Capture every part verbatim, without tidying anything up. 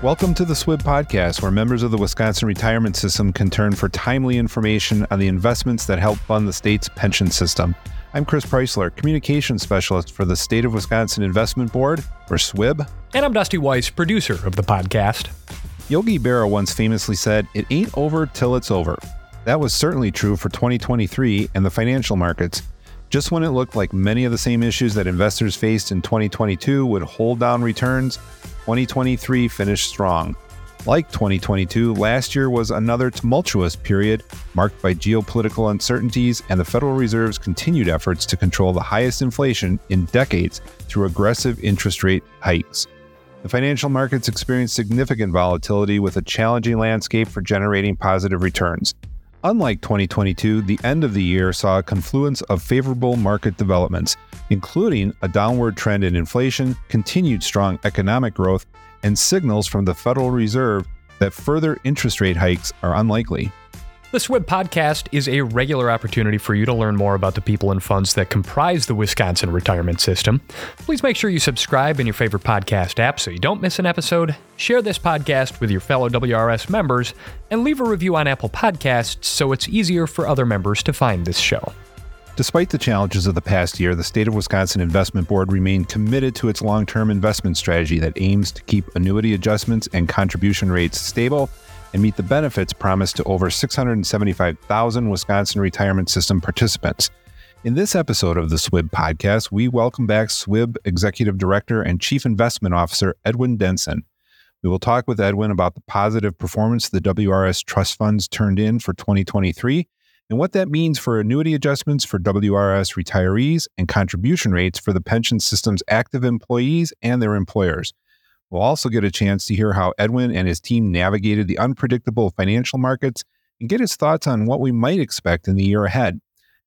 Welcome to the S W I B Podcast, where members of the Wisconsin Retirement System can turn for timely information on the investments that help fund the state's pension system. I'm Chris Preisler, Communications Specialist for the State of Wisconsin Investment Board, or S W I B. And I'm Dusty Weiss, producer of the podcast. Yogi Berra once famously said, "It ain't over till it's over." That was certainly true for twenty twenty-three and the financial markets. Just when it looked like many of the same issues that investors faced in twenty twenty-two would hold down returns, twenty twenty-three finished strong. Like twenty twenty-two, last year was another tumultuous period marked by geopolitical uncertainties and the Federal Reserve's continued efforts to control the highest inflation in decades through aggressive interest rate hikes. The financial markets experienced significant volatility with a challenging landscape for generating positive returns. Unlike twenty twenty-two, the end of the year saw a confluence of favorable market developments, including a downward trend in inflation, continued strong economic growth, and signals from the Federal Reserve that further interest rate hikes are unlikely. The S W I B Podcast is a regular opportunity for you to learn more about the people and funds that comprise the Wisconsin retirement system. Please make sure you subscribe in your favorite podcast app so you don't miss an episode. Share this podcast with your fellow W R S members and leave a review on Apple Podcasts so it's easier for other members to find this show. Despite the challenges of the past year, the State of Wisconsin Investment Board remained committed to its long-term investment strategy that aims to keep annuity adjustments and contribution rates stable and meet the benefits promised to over six hundred seventy-five thousand Wisconsin retirement system participants. In this episode of the S W I B Podcast, we welcome back S W I B Executive Director and Chief Investment Officer Edwin Denson. We will talk with Edwin about the positive performance the W R S trust funds turned in for twenty twenty-three and what that means for annuity adjustments for W R S retirees and contribution rates for the pension system's active employees and their employers. We'll also get a chance to hear how Edwin and his team navigated the unpredictable financial markets and get his thoughts on what we might expect in the year ahead.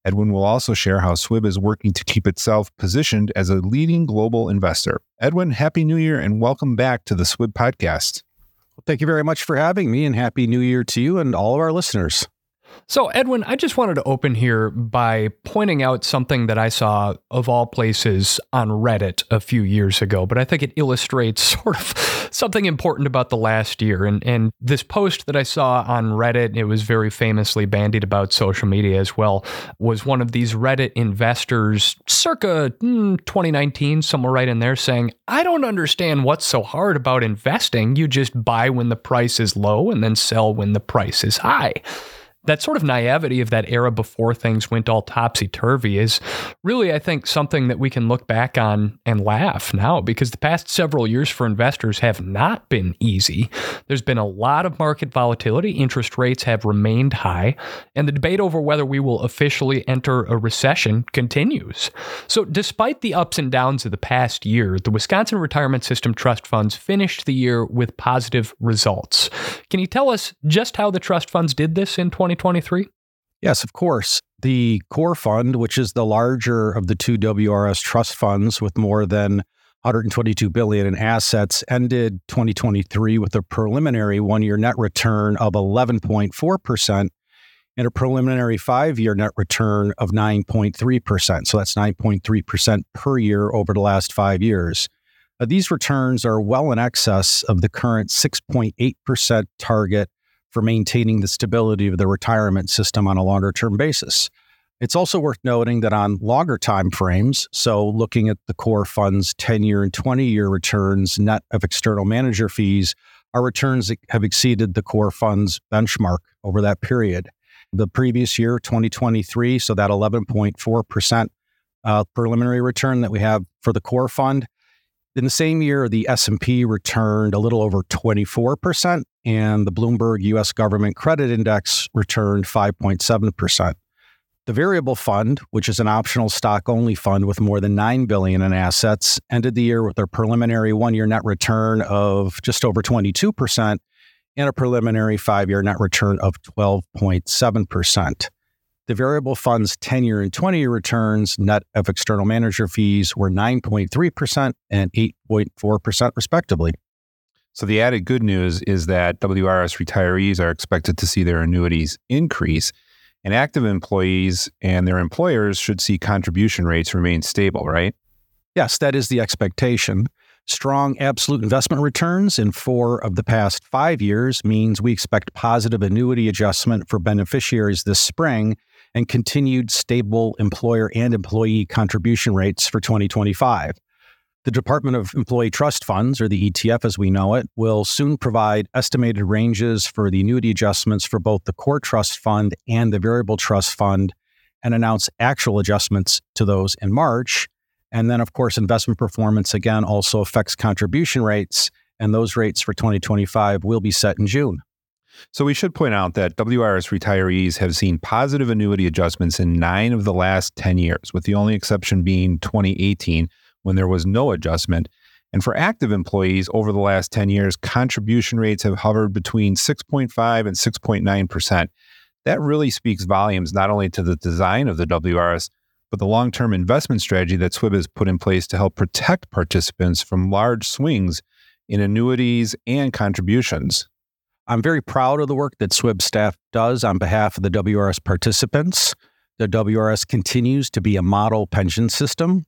Edwin will also share how S W I B is working to keep itself positioned as a leading global investor. Edwin, Happy New Year and welcome back to the S W I B Podcast. Well, thank you very much for having me and Happy New Year to you and all of our listeners. So, Edwin, I just wanted to open here by pointing out something that I saw, of all places, on Reddit a few years ago, but I think it illustrates sort of something important about the last year. And, and this post that I saw on Reddit, it was very famously bandied about social media as well, was one of these Reddit investors circa twenty nineteen, somewhere right in there, saying, "I don't understand what's so hard about investing. You just buy when the price is low and then sell when the price is high." That sort of naivety of that era before things went all topsy-turvy is really, I think, something that we can look back on and laugh now, because the past several years for investors have not been easy. There's been a lot of market volatility. Interest rates have remained high, and the debate over whether we will officially enter a recession continues. So despite the ups and downs of the past year, the Wisconsin Retirement System trust funds finished the year with positive results. Can you tell us just how the trust funds did this in twenty twenty-three? Yes, of course. The core fund, which is the larger of the two W R S trust funds with more than one hundred twenty-two billion dollars in assets, ended twenty twenty-three with a preliminary one-year net return of eleven point four percent and a preliminary five-year net return of nine point three percent. So that's nine point three percent per year over the last five years. Uh, these returns are well in excess of the current six point eight percent target for maintaining the stability of the retirement system on a longer-term basis. It's also worth noting that on longer time frames, so looking at the core fund's ten-year and twenty-year returns net of external manager fees, our returns have exceeded the core fund's benchmark over that period. The previous year, twenty twenty-three, so that eleven point four percent uh, preliminary return that we have for the core fund, in the same year, the S and P returned a little over twenty-four percent, and the Bloomberg U S Government Credit Index returned five point seven percent. The variable fund, which is an optional stock-only fund with more than nine billion dollars in assets, ended the year with a preliminary one-year net return of just over twenty-two percent and a preliminary five-year net return of twelve point seven percent. The variable fund's ten-year and twenty-year returns, net of external manager fees, were nine point three percent and eight point four percent respectively. So the added good news is that W R S retirees are expected to see their annuities increase, and active employees and their employers should see contribution rates remain stable, right? Yes, that is the expectation. Strong absolute investment returns in four of the past five years means we expect positive annuity adjustment for beneficiaries this spring and continued stable employer and employee contribution rates for twenty twenty-five. The Department of Employee Trust Funds, or the E T F as we know it, will soon provide estimated ranges for the annuity adjustments for both the core trust fund and the variable trust fund and announce actual adjustments to those in March. And then, of course, investment performance, again, also affects contribution rates, and those rates for twenty twenty-five will be set in June. So we should point out that W R S retirees have seen positive annuity adjustments in nine of the last ten years, with the only exception being twenty eighteen, when there was no adjustment. And for active employees over the last ten years, contribution rates have hovered between six point five and six point nine percent. That really speaks volumes not only to the design of the W R S, but the long-term investment strategy that S W I B has put in place to help protect participants from large swings in annuities and contributions. I'm very proud of the work that S W I B staff does on behalf of the W R S participants. The W R S continues to be a model pension system.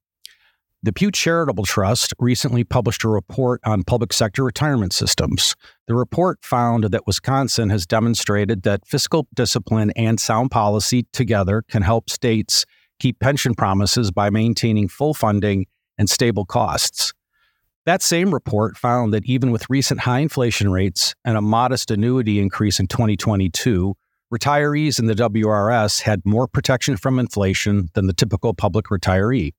The Pew Charitable Trust recently published a report on public sector retirement systems. The report found that Wisconsin has demonstrated that fiscal discipline and sound policy together can help states keep pension promises by maintaining full funding and stable costs. That same report found that even with recent high inflation rates and a modest annuity increase in twenty twenty-two, retirees in the W R S had more protection from inflation than the typical public retiree.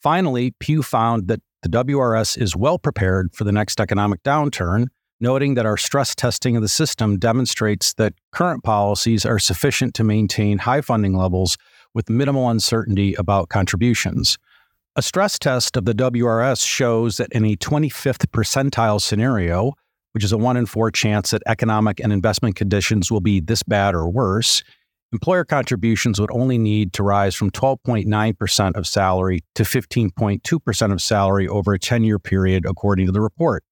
Finally, Pew found that the W R S is well prepared for the next economic downturn, noting that our stress testing of the system demonstrates that current policies are sufficient to maintain high funding levels with minimal uncertainty about contributions. A stress test of the W R S shows that in a twenty-fifth percentile scenario, which is a one in four chance that economic and investment conditions will be this bad or worse, employer contributions would only need to rise from twelve point nine percent of salary to fifteen point two percent of salary over a ten-year period, according to the report.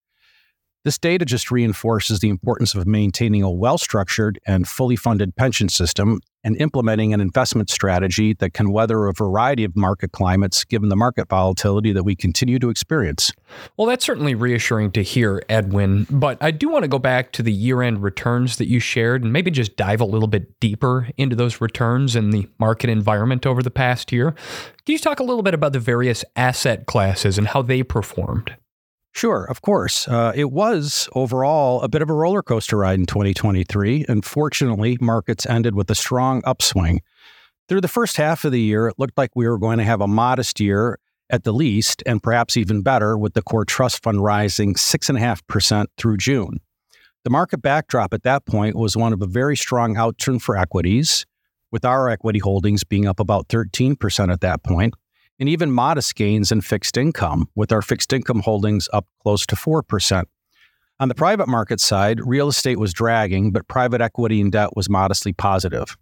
This data just reinforces the importance of maintaining a well-structured and fully funded pension system and implementing an investment strategy that can weather a variety of market climates, given the market volatility that we continue to experience. Well, that's certainly reassuring to hear, Edwin, but I do want to go back to the year-end returns that you shared and maybe just dive a little bit deeper into those returns and the market environment over the past year. Can you talk a little bit about the various asset classes and how they performed? Sure, of course. Uh, it was overall a bit of a roller coaster ride in twenty twenty-three, and fortunately, markets ended with a strong upswing. Through the first half of the year, it looked like we were going to have a modest year at the least, and perhaps even better, with the core trust fund rising six point five percent through June. The market backdrop at that point was one of a very strong outturn for equities, with our equity holdings being up about thirteen percent at that point, and even modest gains in fixed income, with our fixed income holdings up close to four percent. On the private market side, real estate was dragging, but private equity and debt was modestly positive.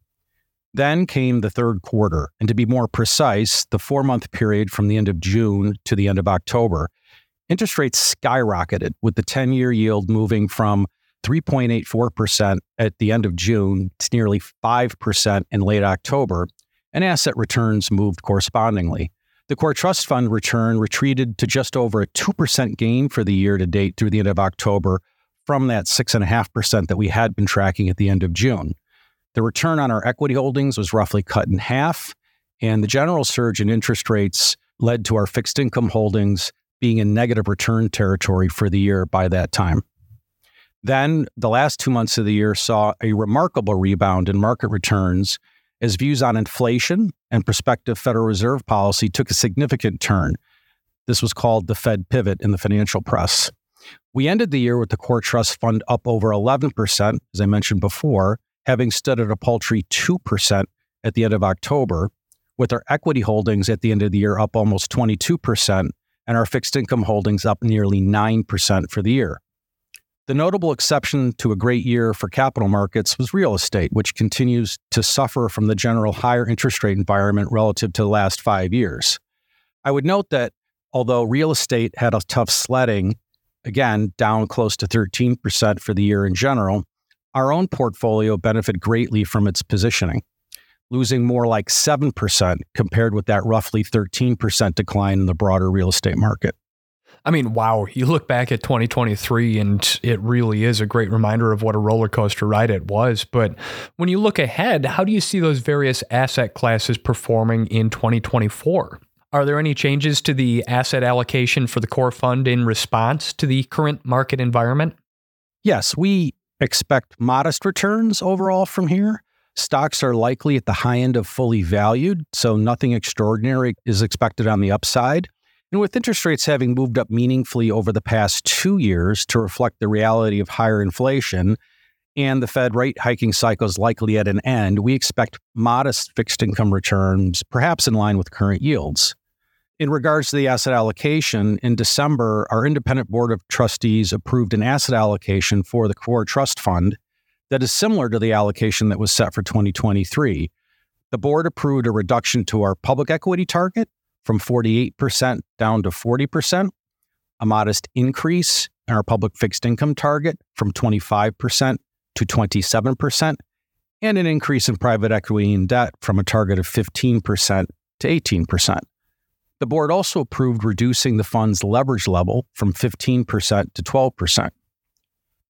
Then came the third quarter, and to be more precise, the four-month period from the end of June to the end of October. Interest rates skyrocketed, with the ten-year yield moving from three point eight four percent at the end of June to nearly five percent in late October, and asset returns moved correspondingly. The core trust fund return retreated to just over a two percent gain for the year to date through the end of October from that six point five percent that we had been tracking at the end of June. The return on our equity holdings was roughly cut in half, and the general surge in interest rates led to our fixed income holdings being in negative return territory for the year by that time. Then the last two months of the year saw a remarkable rebound in market returns as views on inflation and prospective Federal Reserve policy took a significant turn. This was called the Fed pivot in the financial press. We ended the year with the core trust fund up over eleven percent, as I mentioned before, having stood at a paltry two percent at the end of October, with our equity holdings at the end of the year up almost twenty-two percent and our fixed income holdings up nearly nine percent for the year. The notable exception to a great year for capital markets was real estate, which continues to suffer from the general higher interest rate environment relative to the last five years. I would note that although real estate had a tough sledding, again, down close to thirteen percent for the year in general, our own portfolio benefited greatly from its positioning, losing more like seven percent compared with that roughly thirteen percent decline in the broader real estate market. I mean, wow, you look back at twenty twenty-three and it really is a great reminder of what a roller coaster ride it was. But when you look ahead, how do you see those various asset classes performing in twenty twenty-four? Are there any changes to the asset allocation for the core fund in response to the current market environment? Yes, we expect modest returns overall from here. Stocks are likely at the high end of fully valued, so nothing extraordinary is expected on the upside. And with interest rates having moved up meaningfully over the past two years to reflect the reality of higher inflation and the Fed rate hiking cycle is likely at an end, we expect modest fixed income returns, perhaps in line with current yields. In regards to the asset allocation, in December, our independent board of trustees approved an asset allocation for the core trust fund that is similar to the allocation that was set for twenty twenty-three. The board approved a reduction to our public equity target from forty-eight percent down to forty percent, a modest increase in our public fixed income target from twenty-five percent to twenty-seven percent, and an increase in private equity and debt from a target of fifteen percent to eighteen percent. The board also approved reducing the fund's leverage level from fifteen percent to twelve percent.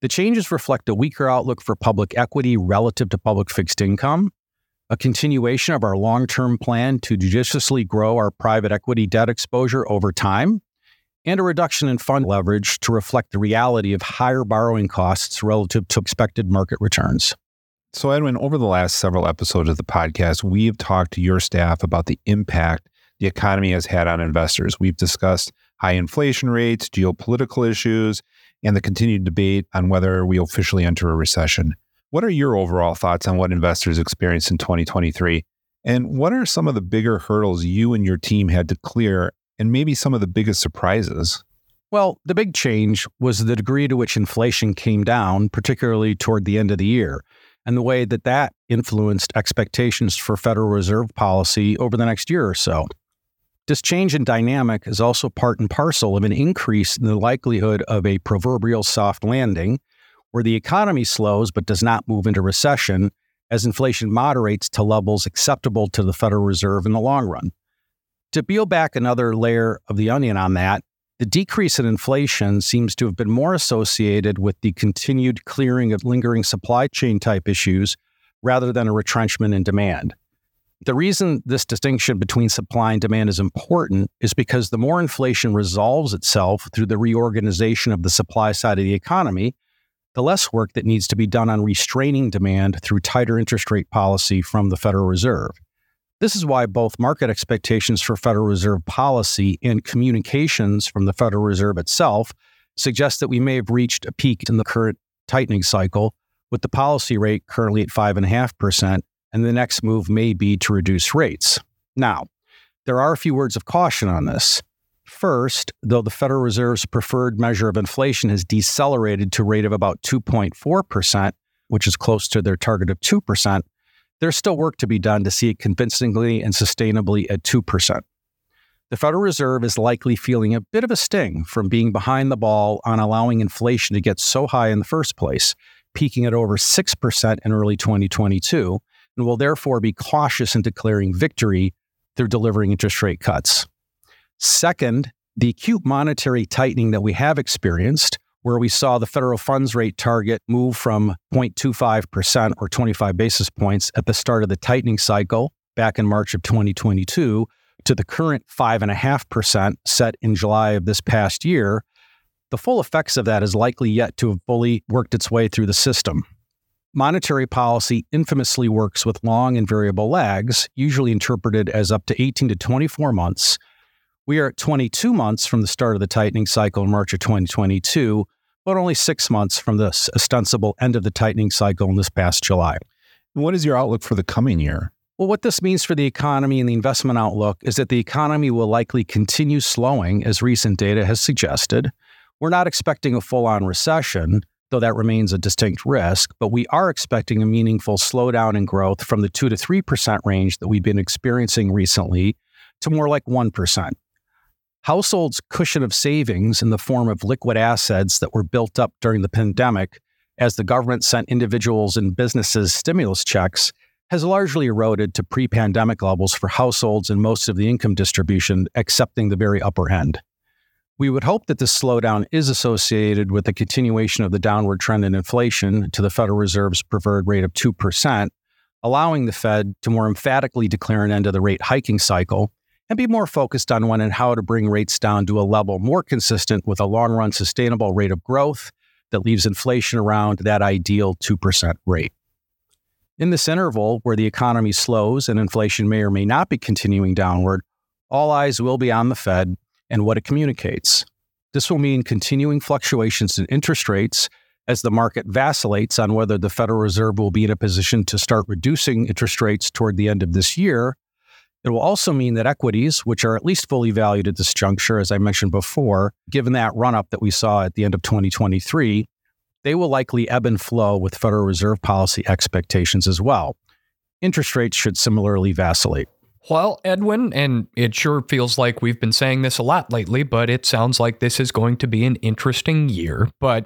The changes reflect a weaker outlook for public equity relative to public fixed income, a continuation of our long-term plan to judiciously grow our private equity debt exposure over time, and a reduction in fund leverage to reflect the reality of higher borrowing costs relative to expected market returns. So, Edwin, over the last several episodes of the podcast, we've talked to your staff about the impact the economy has had on investors. We've discussed high inflation rates, geopolitical issues, and the continued debate on whether we officially enter a recession. What are your overall thoughts on what investors experienced in twenty twenty-three? And what are some of the bigger hurdles you and your team had to clear, and maybe some of the biggest surprises? Well, the big change was the degree to which inflation came down, particularly toward the end of the year, and the way that that influenced expectations for Federal Reserve policy over the next year or so. This change in dynamic is also part and parcel of an increase in the likelihood of a proverbial soft landing, where the economy slows but does not move into recession as inflation moderates to levels acceptable to the Federal Reserve in the long run. To peel back another layer of the onion on that, the decrease in inflation seems to have been more associated with the continued clearing of lingering supply chain type issues rather than a retrenchment in demand. The reason this distinction between supply and demand is important is because the more inflation resolves itself through the reorganization of the supply side of the economy, the less work that needs to be done on restraining demand through tighter interest rate policy from the Federal Reserve. This is why both market expectations for Federal Reserve policy and communications from the Federal Reserve itself suggest that we may have reached a peak in the current tightening cycle, with the policy rate currently at five point five percent. And the next move may be to reduce rates. Now, there are a few words of caution on this. First, though the Federal Reserve's preferred measure of inflation has decelerated to a rate of about two point four percent, which is close to their target of two percent, there's still work to be done to see it convincingly and sustainably at two percent. The Federal Reserve is likely feeling a bit of a sting from being behind the ball on allowing inflation to get so high in the first place, peaking at over six percent in early twenty twenty-two, and will therefore be cautious in declaring victory through delivering interest rate cuts. Second, the acute monetary tightening that we have experienced, where we saw the federal funds rate target move from zero point two five percent or twenty-five basis points at the start of the tightening cycle back in March of twenty twenty-two to the current five point five percent set in July of this past year, the full effects of that is likely yet to have fully worked its way through the system. Monetary policy infamously works with long and variable lags, usually interpreted as up to eighteen to twenty-four months. We are at twenty-two months from the start of the tightening cycle in March of twenty twenty-two, but only six months from the ostensible end of the tightening cycle in this past July. What is your outlook for the coming year? Well, what this means for the economy and the investment outlook is that the economy will likely continue slowing, as recent data has suggested. We're not expecting a full-on recession, though that remains a distinct risk, but we are expecting a meaningful slowdown in growth from the two to three percent range that we've been experiencing recently to more like one percent. Households' cushion of savings in the form of liquid assets that were built up during the pandemic as the government sent individuals and businesses stimulus checks has largely eroded to pre-pandemic levels for households in most of the income distribution, excepting the very upper end. We would hope that this slowdown is associated with the continuation of the downward trend in inflation to the Federal Reserve's preferred rate of two percent, allowing the Fed to more emphatically declare an end to the rate hiking cycle and be more focused on when and how to bring rates down to a level more consistent with a long-run sustainable rate of growth that leaves inflation around that ideal two percent rate. In this interval, where the economy slows and inflation may or may not be continuing downward, all eyes will be on the Fed and what it communicates. This will mean continuing fluctuations in interest rates as the market vacillates on whether the Federal Reserve will be in a position to start reducing interest rates toward the end of this year. It will also mean that equities, which are at least fully valued at this juncture, as I mentioned before, given that run-up that we saw at the end of twenty twenty-three, they will likely ebb and flow with Federal Reserve policy expectations as well. Interest rates should similarly vacillate. Well, Edwin, and it sure feels like we've been saying this a lot lately, but it sounds like this is going to be an interesting year. But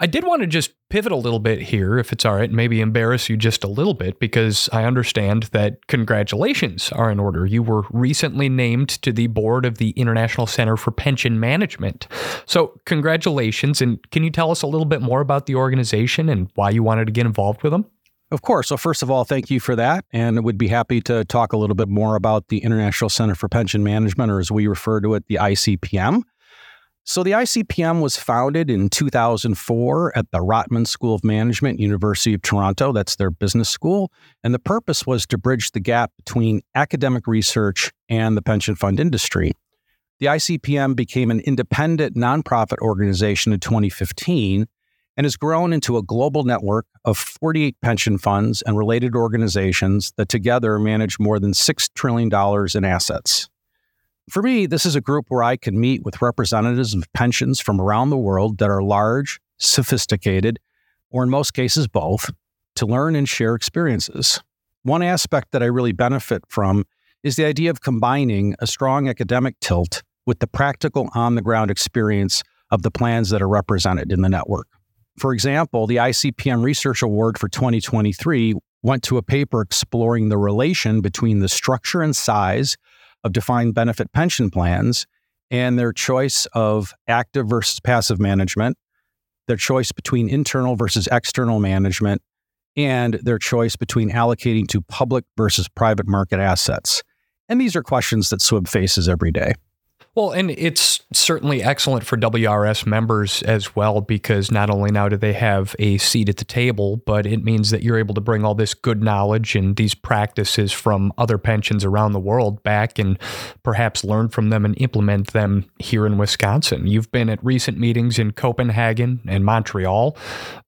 I did want to just pivot a little bit here, if it's all right, and maybe embarrass you just a little bit, because I understand that congratulations are in order. You were recently named to the board of the International Center for Pension Management. So congratulations. And can you tell us a little bit more about the organization and why you wanted to get involved with them? Of course. So first of all, thank you for that. And I would be happy to talk a little bit more about the International Center for Pension Management, or as we refer to it, the I C P M. So the I C P M was founded in two thousand four at the Rotman School of Management, University of Toronto. That's their business school. And the purpose was to bridge the gap between academic research and the pension fund industry. The I C P M became an independent nonprofit organization in twenty fifteen and has grown into a global network of forty-eight pension funds and related organizations that together manage more than six trillion dollars in assets. For me, this is a group where I can meet with representatives of pensions from around the world that are large, sophisticated, or in most cases both, to learn and share experiences. One aspect that I really benefit from is the idea of combining a strong academic tilt with the practical on-the-ground experience of the plans that are represented in the network. For example, the I C P M Research Award for twenty twenty-three went to a paper exploring the relation between the structure and size of defined benefit pension plans and their choice of active versus passive management, their choice between internal versus external management, and their choice between allocating to public versus private market assets. And these are questions that S W I B faces every day. Well, and it's certainly excellent for W R S members as well, because not only now do they have a seat at the table, but it means that you're able to bring all this good knowledge and these practices from other pensions around the world back and perhaps learn from them and implement them here in Wisconsin. You've been at recent meetings in Copenhagen and Montreal.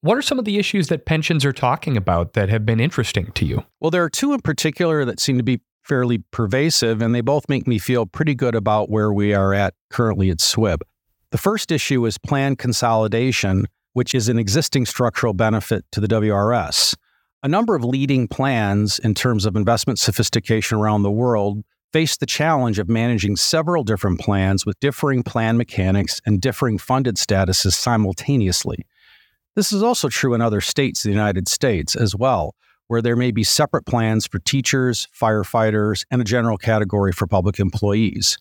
What are some of the issues that pensions are talking about that have been interesting to you? Well, there are two in particular that seem to be fairly pervasive, and they both make me feel pretty good about where we are at currently at S W I B. The first issue is plan consolidation, which is an existing structural benefit to the W R S. A number of leading plans in terms of investment sophistication around the world face the challenge of managing several different plans with differing plan mechanics and differing funded statuses simultaneously. This is also true in other states in the United States as well, where there may be separate plans for teachers, firefighters, and a general category for public employees.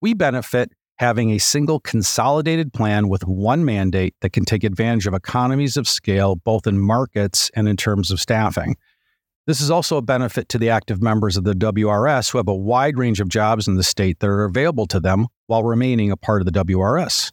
We benefit having a single consolidated plan with one mandate that can take advantage of economies of scale, both in markets and in terms of staffing. This is also a benefit to the active members of the W R S who have a wide range of jobs in the state that are available to them while remaining a part of the W R S.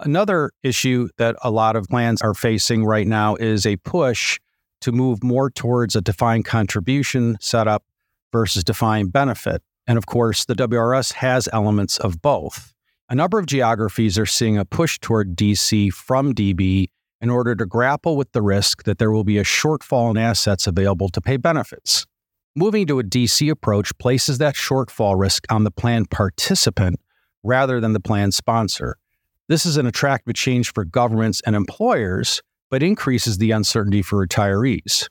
Another issue that a lot of plans are facing right now is a push to move more towards a defined contribution setup versus defined benefit. And of course, the W R S has elements of both. A number of geographies are seeing a push toward D C from D B in order to grapple with the risk that there will be a shortfall in assets available to pay benefits. Moving to a D C approach places that shortfall risk on the plan participant rather than the plan sponsor. This is an attractive change for governments and employers, but increases the uncertainty for retirees.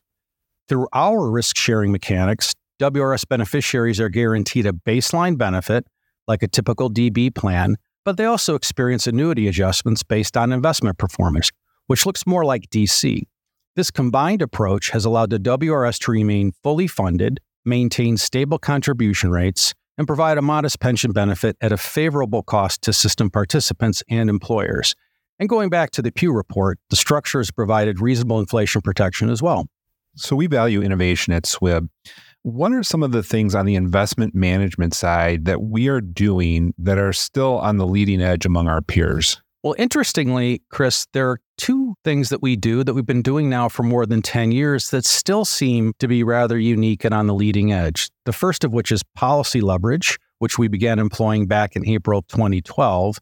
Through our risk-sharing mechanics, W R S beneficiaries are guaranteed a baseline benefit, like a typical D B plan, but they also experience annuity adjustments based on investment performance, which looks more like D C. This combined approach has allowed the W R S to remain fully funded, maintain stable contribution rates, and provide a modest pension benefit at a favorable cost to system participants and employers. And going back to the Pew report, the structure has provided reasonable inflation protection as well. So we value innovation at S W I B. What are some of the things on the investment management side that we are doing that are still on the leading edge among our peers? Well, interestingly, Chris, there are two things that we do that we've been doing now for more than ten years that still seem to be rather unique and on the leading edge. The first of which is policy leverage, which we began employing back in April of twenty twelve,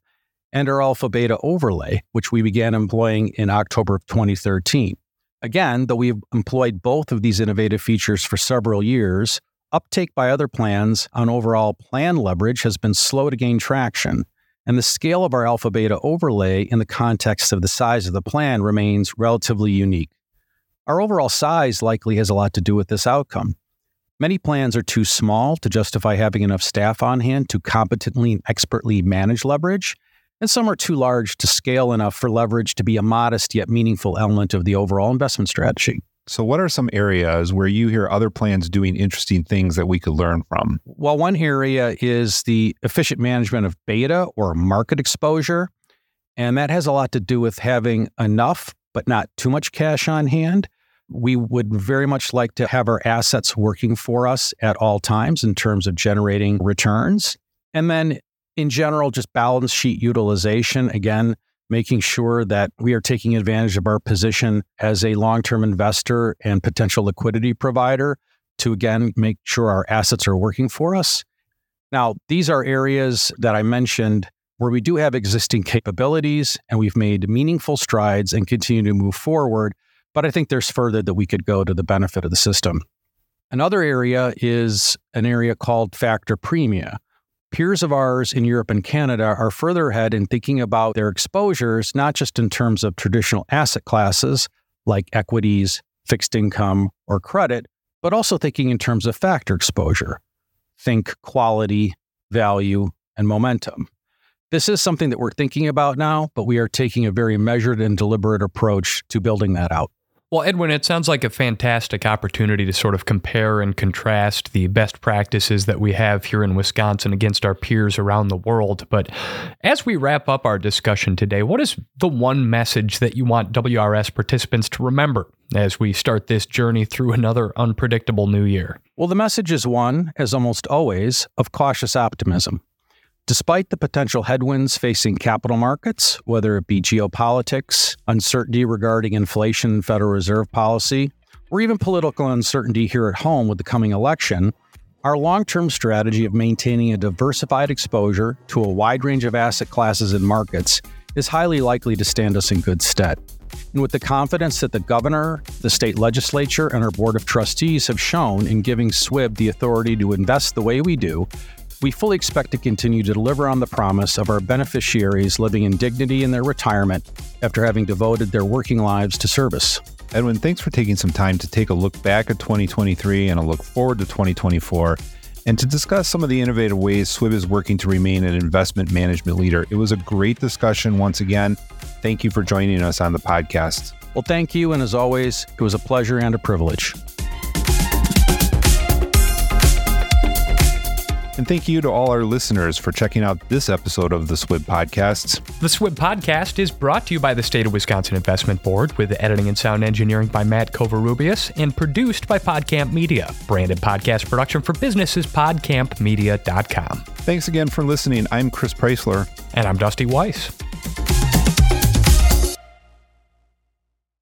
and our alpha beta overlay, which we began employing in October of twenty thirteen. Again, though we've employed both of these innovative features for several years, uptake by other plans on overall plan leverage has been slow to gain traction. And the scale of our alpha beta overlay in the context of the size of the plan remains relatively unique. Our overall size likely has a lot to do with this outcome. Many plans are too small to justify having enough staff on hand to competently and expertly manage leverage, and some are too large to scale enough for leverage to be a modest yet meaningful element of the overall investment strategy. So what are some areas where you hear other plans doing interesting things that we could learn from? Well, one area is the efficient management of beta or market exposure. And that has a lot to do with having enough, but not too much cash on hand. We would very much like to have our assets working for us at all times in terms of generating returns. And then in general, just balance sheet utilization. Again, making sure that we are taking advantage of our position as a long-term investor and potential liquidity provider to, again, make sure our assets are working for us. Now, these are areas that I mentioned where we do have existing capabilities and we've made meaningful strides and continue to move forward, but I think there's further that we could go to the benefit of the system. Another area is an area called factor premia. Peers of ours in Europe and Canada are further ahead in thinking about their exposures, not just in terms of traditional asset classes like equities, fixed income, or credit, but also thinking in terms of factor exposure. Think quality, value, and momentum. This is something that we're thinking about now, but we are taking a very measured and deliberate approach to building that out. Well, Edwin, it sounds like a fantastic opportunity to sort of compare and contrast the best practices that we have here in Wisconsin against our peers around the world. But as we wrap up our discussion today, what is the one message that you want W R S participants to remember as we start this journey through another unpredictable new year? Well, the message is one, as almost always, of cautious optimism. Despite the potential headwinds facing capital markets, whether it be geopolitics, uncertainty regarding inflation and Federal Reserve policy, or even political uncertainty here at home with the coming election, our long-term strategy of maintaining a diversified exposure to a wide range of asset classes and markets is highly likely to stand us in good stead. And with the confidence that the governor, the state legislature, and our board of trustees have shown in giving S W I B the authority to invest the way we do, we fully expect to continue to deliver on the promise of our beneficiaries living in dignity in their retirement after having devoted their working lives to service. Edwin, thanks for taking some time to take a look back at twenty twenty-three and a look forward to twenty twenty-four and to discuss some of the innovative ways S W I B is working to remain an investment management leader. It was a great discussion once again. Thank you for joining us on the podcast. Well, thank you. And as always, it was a pleasure and a privilege. And thank you to all our listeners for checking out this episode of the S W I B Podcast. The S W I B Podcast is brought to you by the State of Wisconsin Investment Board, with editing and sound engineering by Matt Covarrubias and produced by PodCamp Media. Branded podcast production for businesses, podcamp media dot com. Thanks again for listening. I'm Chris Preisler. And I'm Dusty Weiss.